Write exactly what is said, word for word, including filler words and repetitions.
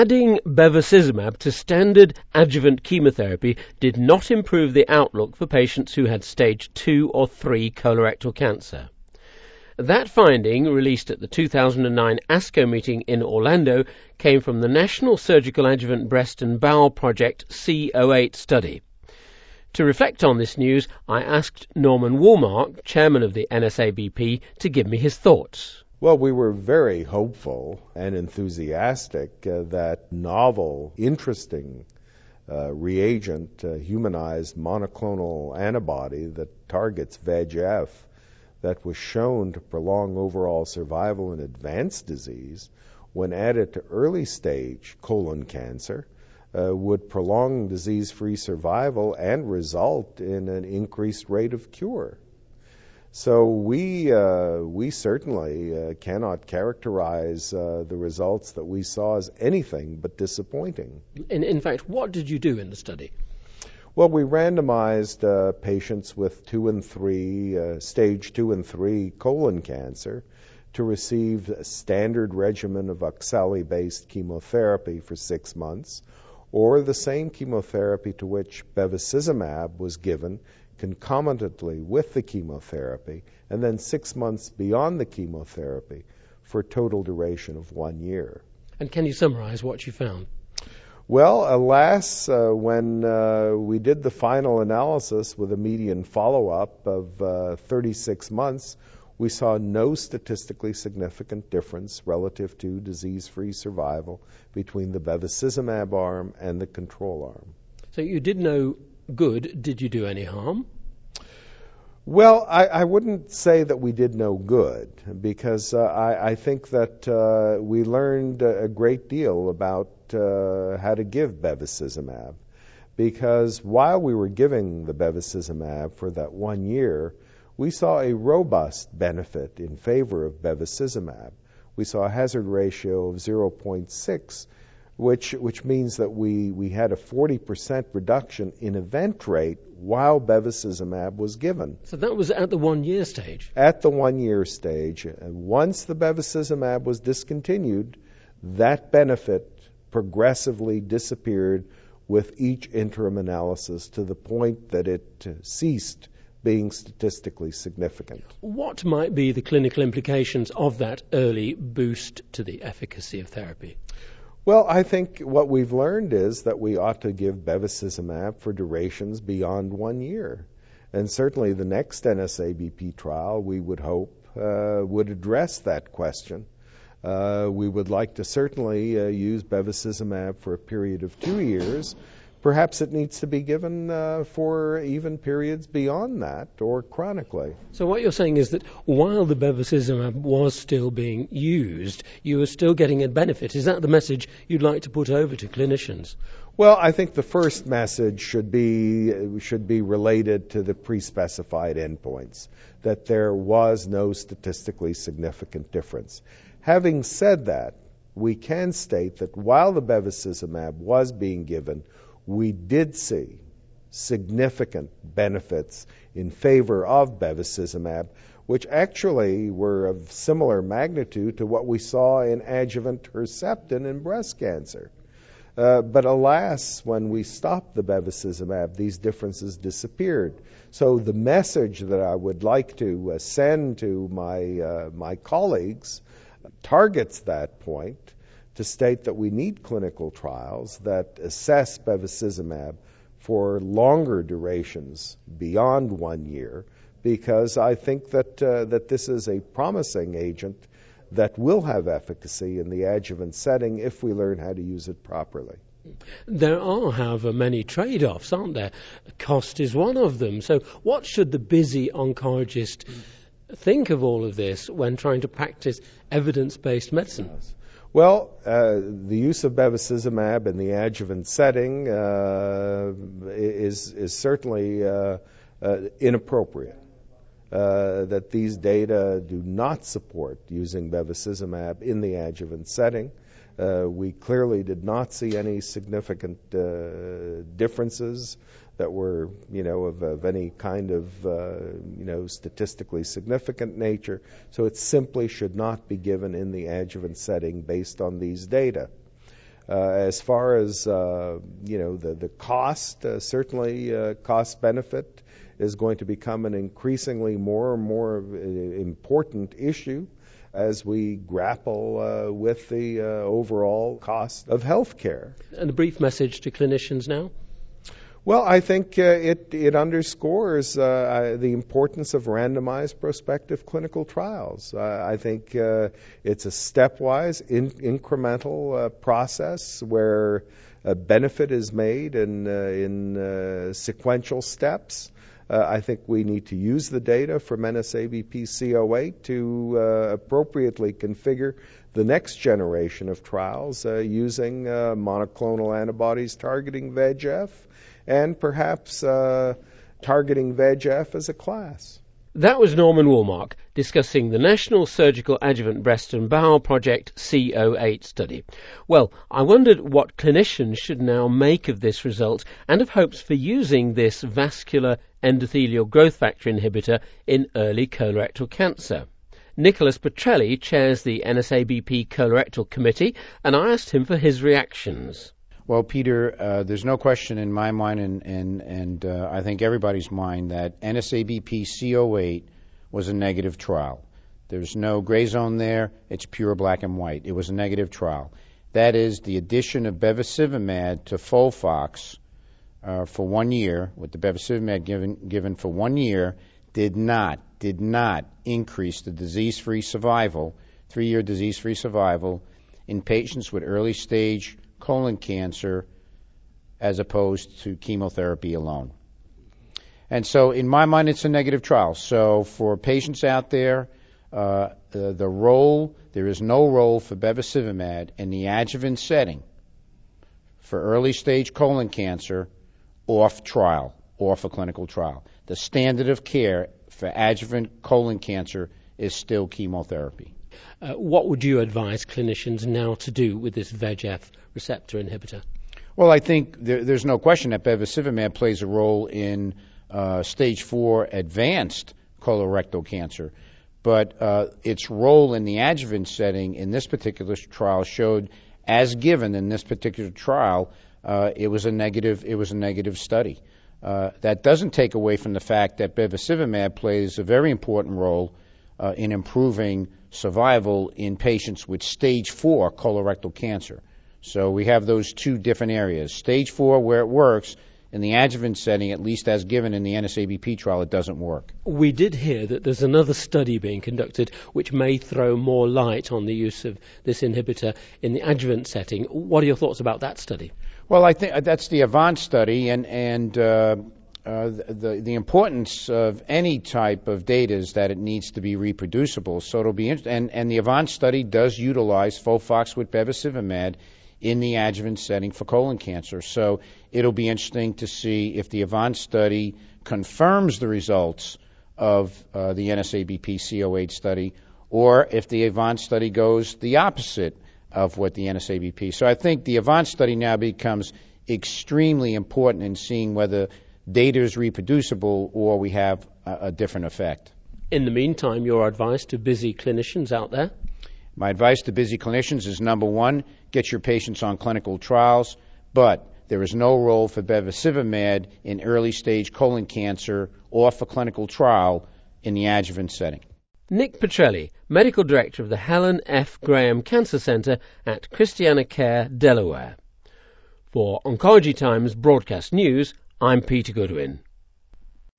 adding bevacizumab to standard adjuvant chemotherapy did not improve the outlook for patients who had stage two or three colorectal cancer. That finding, released at the two thousand nine ASCO meeting in Orlando, came from the National Surgical Adjuvant Breast and Bowel Project C oh eight study. To reflect on this news, I asked Norman Wolmark, chairman of the N S A B P, to give me his thoughts. Well, we were very hopeful and enthusiastic uh, that novel, interesting uh, reagent, uh, humanized monoclonal antibody that targets V E G F that was shown to prolong overall survival in advanced disease when added to early stage colon cancer Uh, would prolong disease-free survival and result in an increased rate of cure. So we uh, we certainly uh, cannot characterize uh, the results that we saw as anything but disappointing. In, in fact, what did you do in the study? Well, we randomized uh, patients with two and three uh, stage two and three colon cancer to receive a standard regimen of oxali-based chemotherapy for six months. Or the same chemotherapy to which bevacizumab was given concomitantly with the chemotherapy, and then six months beyond the chemotherapy for a total duration of one year. And can you summarize what you found? Well, alas, uh, when uh, we did the final analysis with a median follow-up of uh, thirty-six months, we saw no statistically significant difference relative to disease-free survival between the bevacizumab arm and the control arm. So you did no good. Did you do any harm? Well, I, I wouldn't say that we did no good, because uh, I, I think that uh, we learned a great deal about uh, how to give bevacizumab, because while we were giving the bevacizumab for that one year, we saw a robust benefit in favor of bevacizumab. We saw a hazard ratio of zero point six, which which means that we, we had a forty percent reduction in event rate while bevacizumab was given. So that was at the one-year stage? At the one-year stage. And once the bevacizumab was discontinued, that benefit progressively disappeared with each interim analysis to the point that it ceased being statistically significant. What might be the clinical implications of that early boost to the efficacy of therapy? Well, I think what we've learned is that we ought to give bevacizumab for durations beyond one year. And certainly the next N S A B P trial, we would hope, uh, would address that question. Uh, we would like to certainly uh, use bevacizumab for a period of two years. Perhaps it needs to be given uh, for even periods beyond that or chronically. So what you're saying is that while the bevacizumab was still being used, you were still getting a benefit. Is that the message you'd like to put over to clinicians? Well, I think the first message should be should be related to the pre-specified endpoints, that there was no statistically significant difference. Having said that, we can state that while the bevacizumab was being given, we did see significant benefits in favor of bevacizumab, which actually were of similar magnitude to what we saw in adjuvant Herceptin in breast cancer. Uh, but alas, when we stopped the bevacizumab, these differences disappeared. So the message that I would like to send to my, uh, my colleagues targets that point, to state that we need clinical trials that assess bevacizumab for longer durations beyond one year, because I think that uh, that this is a promising agent that will have efficacy in the adjuvant setting if we learn how to use it properly. There are, however, many trade-offs, aren't there? Cost is one of them. So what should the busy oncologist think of all of this when trying to practice evidence-based medicine? Yes. Well, uh, the use of bevacizumab in the adjuvant setting uh, is is certainly uh, uh, inappropriate. Uh, that these data do not support using bevacizumab in the adjuvant setting. Uh, we clearly did not see any significant uh, differences that were, you know, of, of any kind of, uh, you know, statistically significant nature. So it simply should not be given in the adjuvant setting based on these data. Uh, as far as, uh, you know, the, the cost, uh, certainly uh, cost benefit is going to become an increasingly more and more important issue as we grapple uh, with the uh, overall cost of health care. And a brief message to clinicians now? Well, I think uh, it, it underscores uh, the importance of randomized prospective clinical trials. Uh, I think uh, it's a stepwise, in, incremental uh, process where a benefit is made in, uh, in uh, sequential steps. Uh, I think we need to use the data from N S A B P C oh eight to uh, appropriately configure the next generation of trials uh, using uh, monoclonal antibodies targeting V E G F and perhaps uh, targeting V E G F as a class. That was Norman Wolmark discussing the National Surgical Adjuvant Breast and Bowel Project C oh eight study. Well, I wondered what clinicians should now make of this result and of hopes for using this vascular endothelial growth factor inhibitor in early colorectal cancer. Nicholas Petrelli chairs the N S A B P Colorectal Committee, and I asked him for his reactions. Well, Peter, uh, there's no question in my mind and, and, and uh, I think everybody's mind that N S A B P C oh eight was a negative trial. There's no gray zone there. It's pure black and white. It was a negative trial. That is, the addition of bevacizumab to Folfox uh, for one year, with the bevacizumab given, given for one year, did not, did not increase the disease-free survival, three-year disease-free survival in patients with early-stage colon cancer as opposed to chemotherapy alone. And so in my mind, it's a negative trial. So for patients out there, uh, the, the role, there is no role for bevacizumab in the adjuvant setting for early stage colon cancer off trial, off a clinical trial. The standard of care for adjuvant colon cancer is still chemotherapy. Uh, what would you advise clinicians now to do with this V E G F receptor inhibitor? Well, I think there, there's no question that bevacizumab plays a role in uh, stage four advanced colorectal cancer, but uh, its role in the adjuvant setting in this particular trial showed, as given in this particular trial, uh, it was a negative. It was a negative study. Uh, that doesn't take away from the fact that bevacizumab plays a very important role uh, in improving survival in patients with stage four colorectal cancer. So we have those two different areas. Stage four, where it works, in the adjuvant setting, at least as given in the N S A B P trial, it doesn't work. We did hear that there's another study being conducted which may throw more light on the use of this inhibitor in the adjuvant setting. What are your thoughts about that study? Well, I think that's the AVANT study, and, and uh, uh, the, the importance of any type of data is that it needs to be reproducible. So it'll be interesting. And, and the AVANT study does utilize Folfox with bevacizumab in the adjuvant setting for colon cancer. So it'll be interesting to see if the AVANT study confirms the results of uh, the N S A B P C oh eight study, or if the AVANT study goes the opposite of what the N S A B P. So I think the AVANT study now becomes extremely important in seeing whether data is reproducible or we have a, a different effect. In the meantime, your advice to busy clinicians out there? My advice to busy clinicians is, number one, get your patients on clinical trials, but there is no role for bevacizumab in early-stage colon cancer or for clinical trial in the adjuvant setting. Nick Petrelli, Medical Director of the Helen F. Graham Cancer Center at Christiana Care, Delaware. For Oncology Times Broadcast News, I'm Peter Goodwin.